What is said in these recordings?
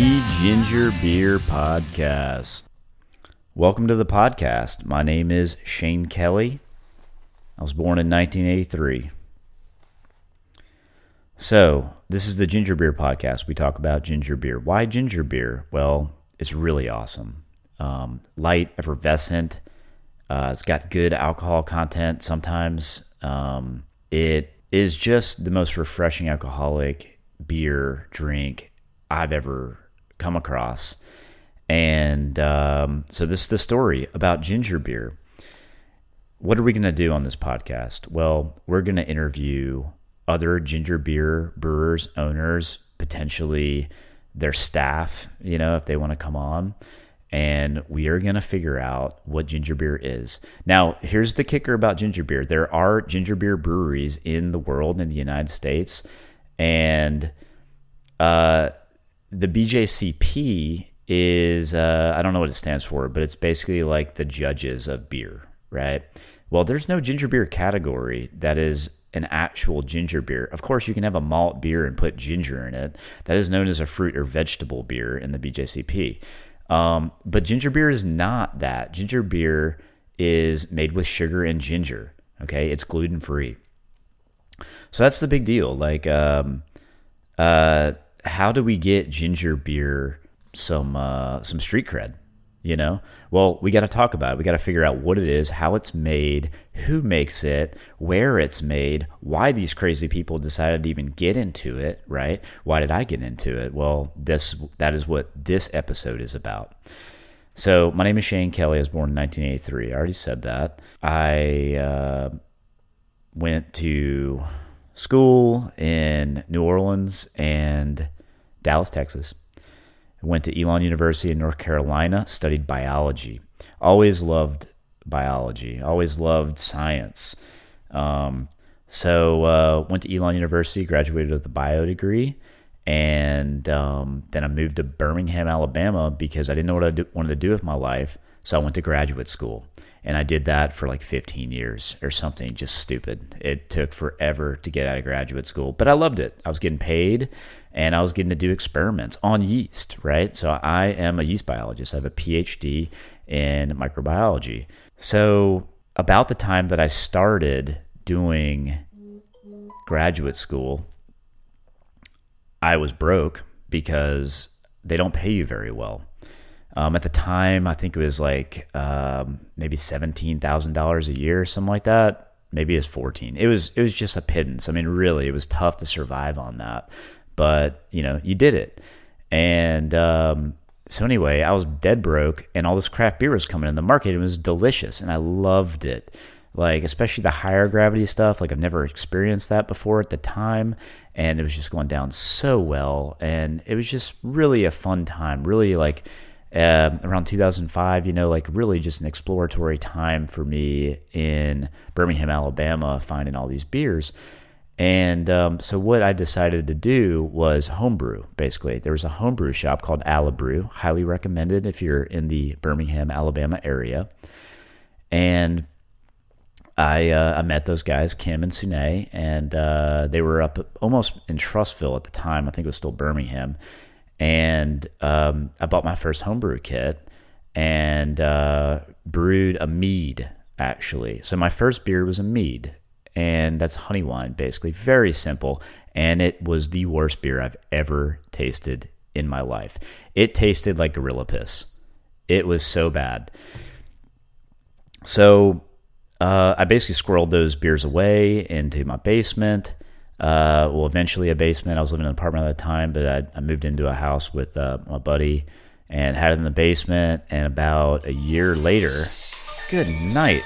the Ginger Beer Podcast. Welcome to the podcast. My name is Shane Kelly. I was born in 1983. So, this is the Ginger Beer Podcast. We talk about ginger beer. Why ginger beer? Well, it's really awesome. Light, effervescent. It's got good alcohol content sometimes. It is just the most refreshing alcoholic beer drink I've ever come across. And so this is the story about ginger beer. What are we going to do on this podcast? Well, we're going to interview other ginger beer brewers, owners, potentially their staff, you know, if they want to come on. And we are going to figure out what ginger beer is. Now, here's the kicker about ginger beer. There are ginger beer breweries in the world, in the United States. And the BJCP is, I don't know what it stands for, but it's basically like the judges of beer, right? Well, there's no ginger beer category that is an actual ginger beer. Of course, you can have a malt beer and put ginger in it. That is known as a fruit or vegetable beer in the BJCP. But ginger beer is not that. Ginger beer is made with sugar and ginger. Okay. It's gluten free. So that's the big deal. Like, how do we get ginger beer some street cred, you know? Well, we got to talk about it. We got to figure out what it is, how it's made, who makes it, where it's made, why these crazy people decided to even get into it, right? Why did I get into it? Well, that is what this episode is about. So my name is Shane Kelly. I was born in 1983. I already said that. I went to school in New Orleans and Dallas, Texas. Went to Elon University in North Carolina, studied biology. Always loved biology. Always loved science. Went to Elon University, graduated with a bio degree, and then I moved to Birmingham, Alabama, because I didn't know what I wanted to do with my life. So I went to graduate school, and I did that for like 15 years or something, just stupid. It took forever to get out of graduate school, but I loved it. I was getting paid, and I was getting to do experiments on yeast, right? So I am a yeast biologist. I have a PhD in microbiology. So about the time that I started doing graduate school, I was broke because they don't pay you very well. At the time, I think it was like maybe $17,000 a year, something like that. Maybe it's 14. It was just a pittance. I mean, really, it was tough to survive on that. But you know, you did it. And so anyway, I was dead broke, and all this craft beer was coming in the market. It was delicious, and I loved it. Like, especially the higher gravity stuff. Like, I've never experienced that before at the time, and it was just going down so well. And it was just really a fun time. Really, like. Around 2005, you know, like really just an exploratory time for me in Birmingham, Alabama, finding all these beers. And so what I decided to do was homebrew, basically. There was a homebrew shop called Alabrew, highly recommended if you're in the Birmingham, Alabama area. And I met those guys, Kim and Sunae, and they were up almost in Trustville at the time. I think it was still Birmingham. And I bought my first homebrew kit and brewed a mead, actually. So my first beer was a mead, and that's honey wine, basically. Very simple. And it was the worst beer I've ever tasted in my life. It tasted like gorilla piss. It was so bad. So I basically squirreled those beers away into my basement. Well, eventually a basement. I was living in an apartment at the time, but I moved into a house with my buddy and had it in the basement. And about a year later, good night.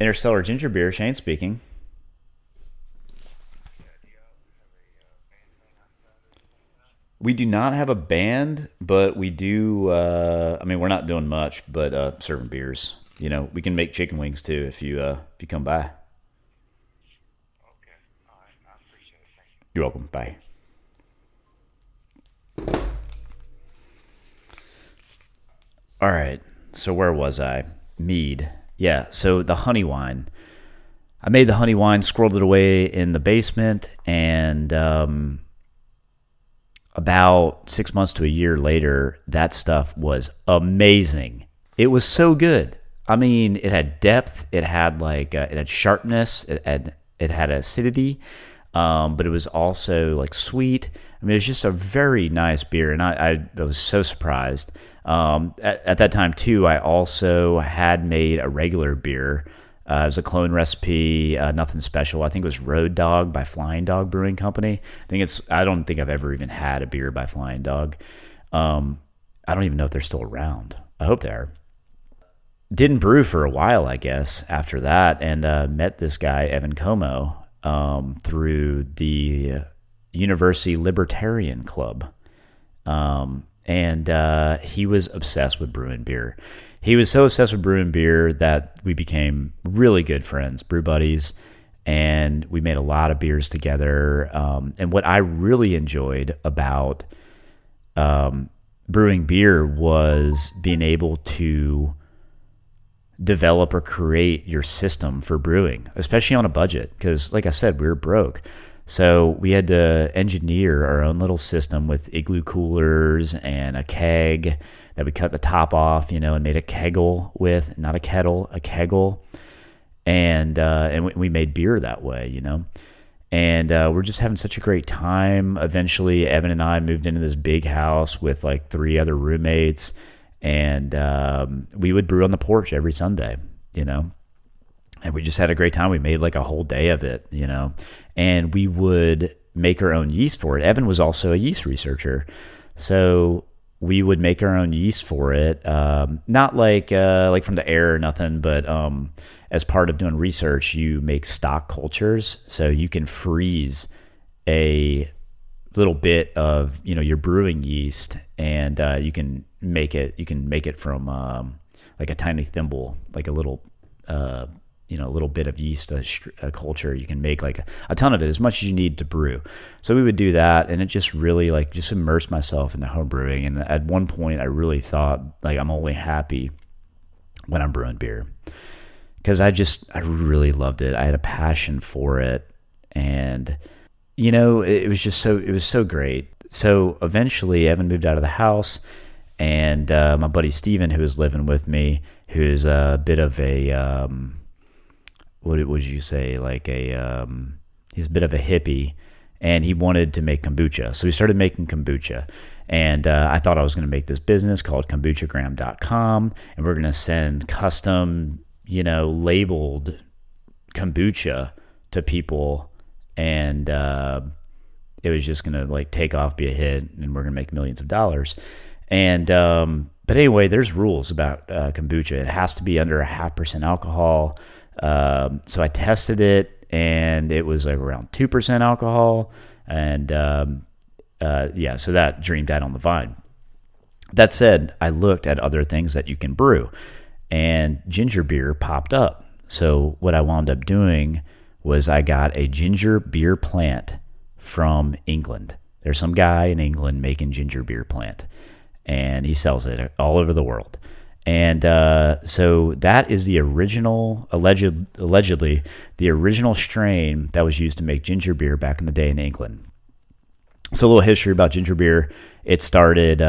Interstellar Ginger Beer, Shane speaking. We do not have a band, but we do, I mean, we're not doing much, but serving beers. You know, we can make chicken wings too if you come by. You're welcome. Bye. All right. So where was I? Mead. Yeah. So the honey wine. I made the honey wine, squirreled it away in the basement, and about 6 months to a year later, that stuff was amazing. It was so good. I mean, it had depth. It had it had sharpness. It had acidity, but it was also sweet. I mean, it was just a very nice beer, and I was so surprised. At that time too, I also had made a regular beer. It was a clone recipe, nothing special. I think it was Road Dog by Flying Dog Brewing Company. I don't think I've ever even had a beer by Flying Dog. I don't even know if they're still around. I hope they are. Didn't brew for a while, I guess, after that, and met this guy, Evan Como, through the University Libertarian Club. And he was obsessed with brewing beer. He was so obsessed with brewing beer that we became really good friends, brew buddies, and we made a lot of beers together. And what I really enjoyed about brewing beer was being able to develop or create your system for brewing, especially on a budget, because like I said, we were broke. So we had to engineer our own little system with Igloo coolers and a keg that we cut the top off, and made a keggle with, not a kettle, a keggle. And we made beer that way, And we're just having such a great time. Eventually, Evan and I moved into this big house with three other roommates, and we would brew on the porch every Sunday, And we just had a great time. We made a whole day of it, And we would make our own yeast for it. Evan was also a yeast researcher. So we would make our own yeast for it. Not from the air or nothing, but as part of doing research, you make stock cultures. So you can freeze a little bit of, your brewing yeast, and you can make it from a tiny thimble, a little a little bit of yeast, a culture. You can make a ton of it, as much as you need to brew. So we would do that, and it just really just immersed myself into home brewing. And at one point I really thought I'm only happy when I'm brewing beer, because I really loved it. I had a passion for it, and it was so great. So eventually Evan moved out of the house, and my buddy Steven, who was living with me, who's a bit of a what would you say? He's a bit of a hippie, and he wanted to make kombucha. So he started making kombucha, and I thought I was going to make this business called kombuchagram.com, and we're going to send custom, labeled kombucha to people, and it was just going to take off, be a hit, and we're going to make millions of dollars. And but anyway, there's rules about kombucha. It has to be under 0.5% alcohol. So I tested it, and it was around 2% alcohol, and so that dream died on the vine. That said, I looked at other things that you can brew, and ginger beer popped up. So what I wound up doing was I got a ginger beer plant from England. There's some guy in England making ginger beer plant, and he sells it all over the world. And so that is the original, allegedly, the original strain that was used to make ginger beer back in the day in England. So a little history about ginger beer. It started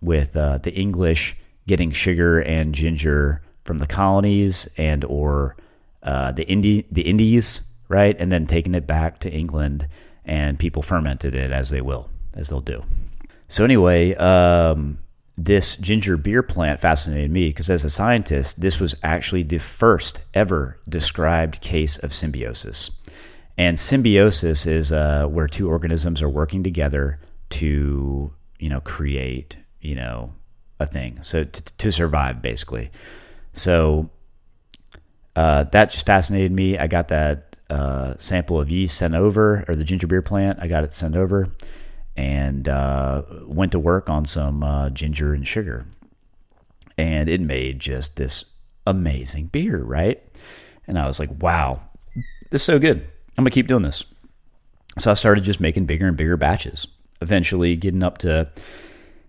with the English getting sugar and ginger from the colonies and or the Indies, right? And then taking it back to England, and people fermented it as they'll do. So anyway, this ginger beer plant fascinated me because, as a scientist, this was actually the first ever described case of symbiosis. And symbiosis is where two organisms are working together to, create, a thing. So to survive, basically. So that just fascinated me. I got that sample of yeast sent over, or the ginger beer plant. I got it sent over, and went to work on some ginger and sugar, and it made just this amazing beer, right? And I was like, wow, this is so good. I'm gonna keep doing this. So I started just making bigger and bigger batches, eventually getting up to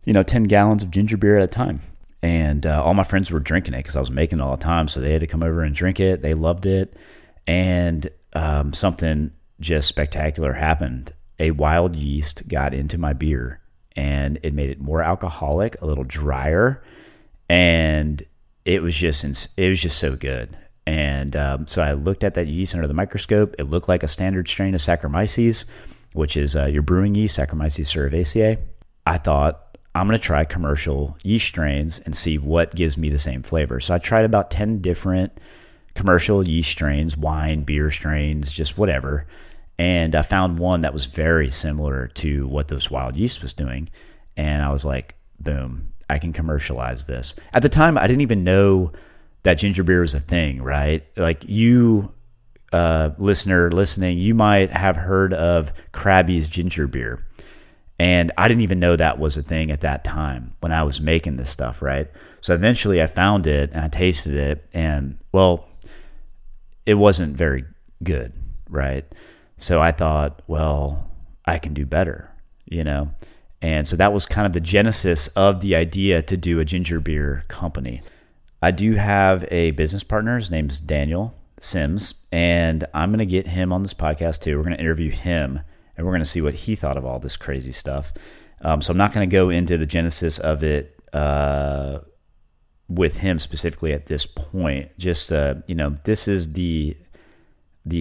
10 gallons of ginger beer at a time. And all my friends were drinking it because I was making it all the time, so they had to come over and drink it. They loved it. And something just spectacular happened. a wild yeast got into my beer and it made it more alcoholic, a little drier, and it was just so good. And so I looked at that yeast under the microscope. It looked like a standard strain of Saccharomyces, which is your brewing yeast, Saccharomyces cerevisiae. I thought, I'm going to try commercial yeast strains and see what gives me the same flavor. So I tried about 10 different commercial yeast strains, wine, beer strains, just whatever. And I found one that was very similar to what this wild yeast was doing. And I was like, boom, I can commercialize this. At the time, I didn't even know that ginger beer was a thing, right? Like you, listener listening, you might have heard of Krabby's ginger beer. And I didn't even know that was a thing at that time when I was making this stuff, right? So eventually I found it and I tasted it, and well, it wasn't very good, right? So I thought, well, I can do better, you know? And so that was kind of the genesis of the idea to do a ginger beer company. I do have a business partner. His name's Daniel Sims, and I'm going to get him on this podcast too. We're going to interview him and we're going to see what he thought of all this crazy stuff. So I'm not going to go into the genesis of it with him specifically at this point. Just, this is the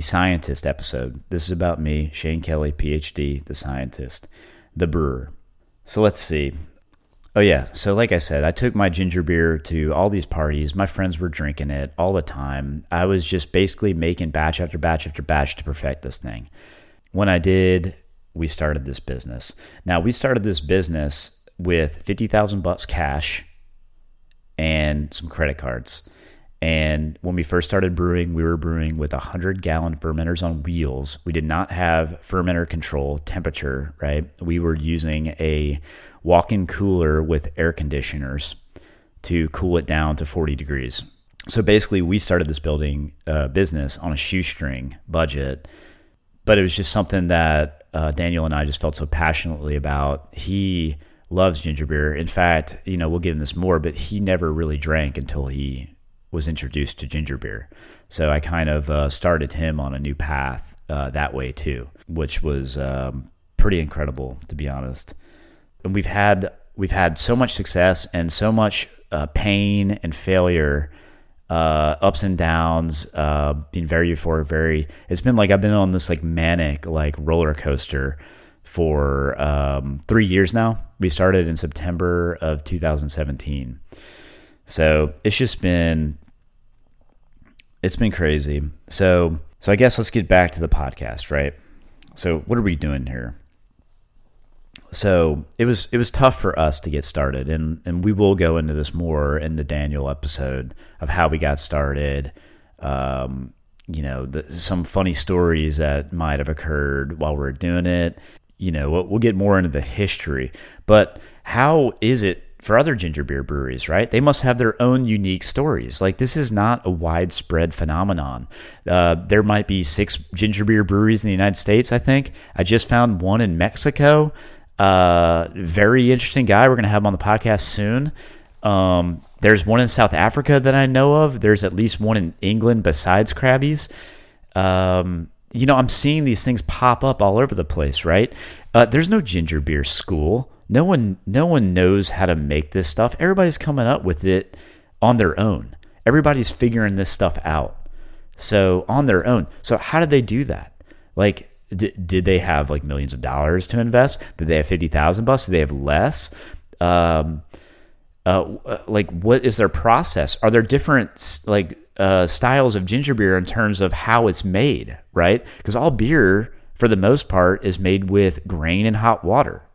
scientist episode. This is about me, Shane Kelly, PhD, the scientist, the brewer. So let's see. Oh yeah. So like I said, I took my ginger beer to all these parties. My friends were drinking it all the time. I was just basically making batch after batch after batch to perfect this thing. When I did, we started this business. Now we started this business with $50,000 cash and some credit cards. And when we first started brewing, we were brewing with 100-gallon fermenters on wheels. We did not have fermenter control temperature, right? We were using a walk-in cooler with air conditioners to cool it down to 40 degrees. So basically, we started this business on a shoestring budget, but it was just something that Daniel and I just felt so passionately about. He loves ginger beer. In fact, we'll get into this more, but he never really drank until he was introduced to ginger beer. So I kind of started him on a new path that way too, which was pretty incredible, to be honest. And we've had so much success and so much pain and failure, ups and downs, being very euphoric, it's been like I've been on this manic roller coaster for 3 years now. We started in September of 2017. So it's been crazy. So I guess let's get back to the podcast, right? So what are we doing here? So it was tough for us to get started, and we will go into this more in the Daniel episode of how we got started. Some funny stories that might have occurred while we were doing it. We'll get more into the history, but how is it for other ginger beer breweries, right? They must have their own unique stories. This is not a widespread phenomenon. There might be 6 ginger beer breweries in the United States, I think. I just found one in Mexico. Very interesting guy. We're going to have him on the podcast soon. There's one in South Africa that I know of. There's at least one in England besides Krabby's. I'm seeing these things pop up all over the place, right? There's no ginger beer school. No one knows how to make this stuff. Everybody's coming up with it on their own. Everybody's figuring this stuff out. So on their own. So how did they do that? Did they have millions of dollars to invest? Did they have $50,000? Did they have less? What is their process? Are there different styles of ginger beer in terms of how it's made, right? Because all beer, for the most part, is made with grain and hot water.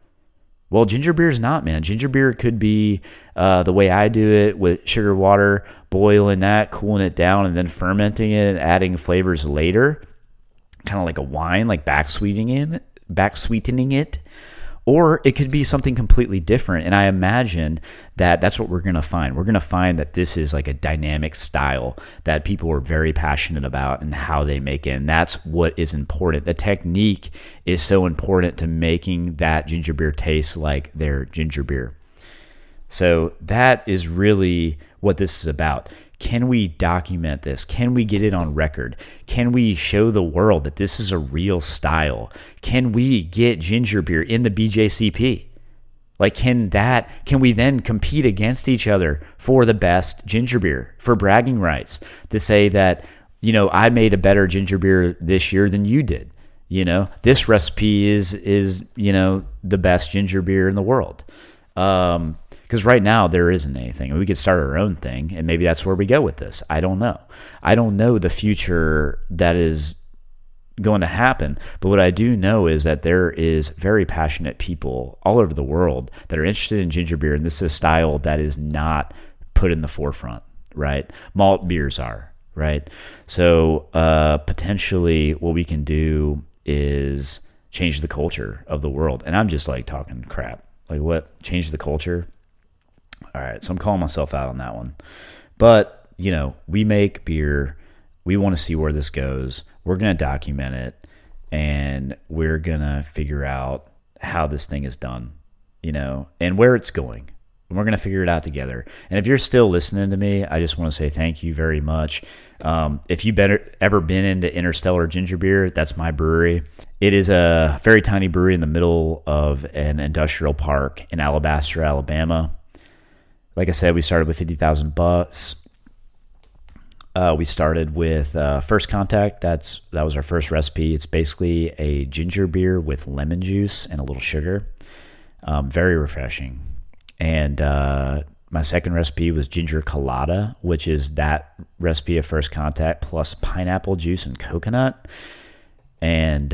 Well, ginger beer is not, man. Ginger beer could be the way I do it, with sugar water, boiling that, cooling it down, and then fermenting it and adding flavors later, kind of like a wine, back sweetening it. Or it could be something completely different. And I imagine that that's what we're going to find. We're going to find that this is a dynamic style that people are very passionate about and how they make it. And that's what is important. The technique is so important to making that ginger beer taste like their ginger beer. So that is really what this is about. can we document this? Can we get it on record? Can we show the world that this is a real style? Can we get ginger beer in the BJCP? Like, can we then compete against each other for the best ginger beer, for bragging rights, to say that, you know, I made a better ginger beer this year than you did. You know, this recipe is, you know, the best ginger beer in the world. Because right now there isn't anything. We could start our own thing, and maybe that's where we go with this. I don't know. I don't know the future that is going to happen. But what I do know is that there is very passionate people all over the world that are interested in ginger beer, and this is a style that is not put in the forefront, right? Malt beers are, right? So potentially what we can do is change the culture of the world. And I'm just like talking crap. Like, what? Change the culture? All right, so I'm calling myself out on that one. But, you know, we make beer. We want to see where this goes. We're going to document it, and we're going to figure out how this thing is done, you know, and where it's going. And we're going to figure it out together. And if you're still listening to me, I just want to say thank you very much. If you've ever been into Interstellar Ginger Beer, that's my brewery. It is a very tiny brewery in the middle of an industrial park in Alabaster, Alabama. Like I said, we started with 50,000 bucks. We started with First Contact. That was our first recipe. It's basically a ginger beer with lemon juice and a little sugar. Very refreshing. And my second recipe was ginger colada, which is that recipe of First Contact plus pineapple juice and coconut. And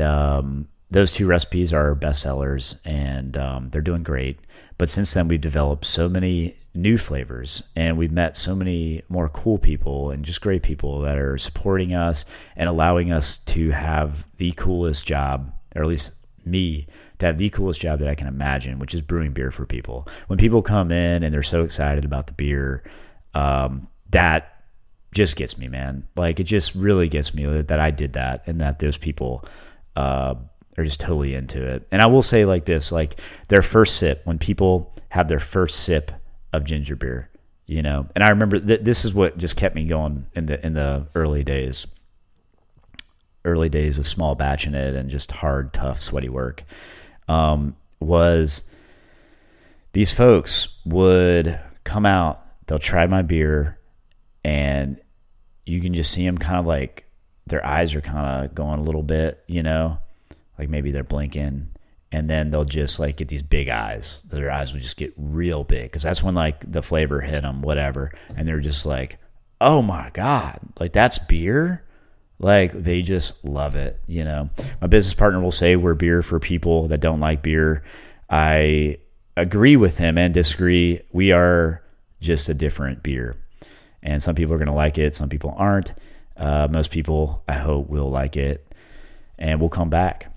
those two recipes are bestsellers, and they're doing great. But since then, we've developed so many new flavors, and we've met so many more cool people and just great people that are supporting us and allowing us to have the coolest job, or at least me, to have the coolest job that I can imagine, which is brewing beer for people. When people come in and they're so excited about the beer, that just gets me, man. Like, it just really gets me that I did that, and that those people are just totally into it. And I will say like this, like their first sip, when people have their first sip of ginger beer, you know, and I remember this is what just kept me going in the early days of small batching it and just hard, tough, sweaty work, was these folks would come out, they'll try my beer, and you can just see them kind of like, their eyes are kind of going a little bit, you know, like maybe they're blinking, and then they'll just like get these big eyes. Their eyes will just get real big, because that's when like the flavor hit them, whatever. And they're just like, oh my God, like that's beer. Like they just love it. You know, my business partner will say we're beer for people that don't like beer. I agree with him and disagree. We are just a different beer, and some people are going to like it. Some people aren't. Most people, I hope, will like it, and will come back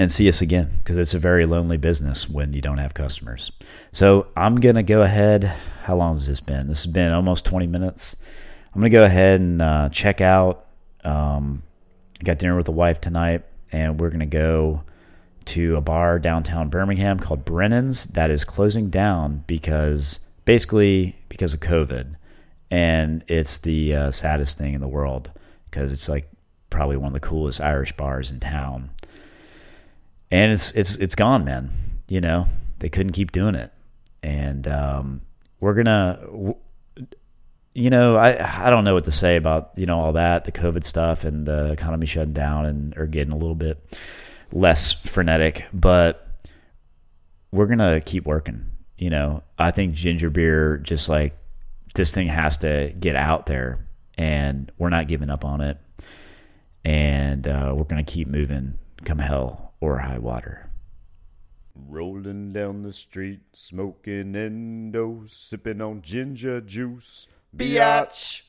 and see us again, because it's a very lonely business when you don't have customers. So I'm going to go ahead. How long has this been? This has been almost 20 minutes. I'm going to go ahead and check out. I got dinner with the wife tonight, and we're going to go to a bar downtown Birmingham called Brennan's that is closing down because of COVID. And it's the saddest thing in the world, because it's like probably one of the coolest Irish bars in town. And it's gone, man. You know, they couldn't keep doing it. And we're going to, you know, I don't know what to say about, you know, all that, the COVID stuff and the economy shutting down and are getting a little bit less frenetic. But we're going to keep working. You know, I think ginger beer, just like, this thing has to get out there, and we're not giving up on it. And we're going to keep moving, come hell or high water. Rolling down the street, smoking endo, sipping on ginger juice. Biatch!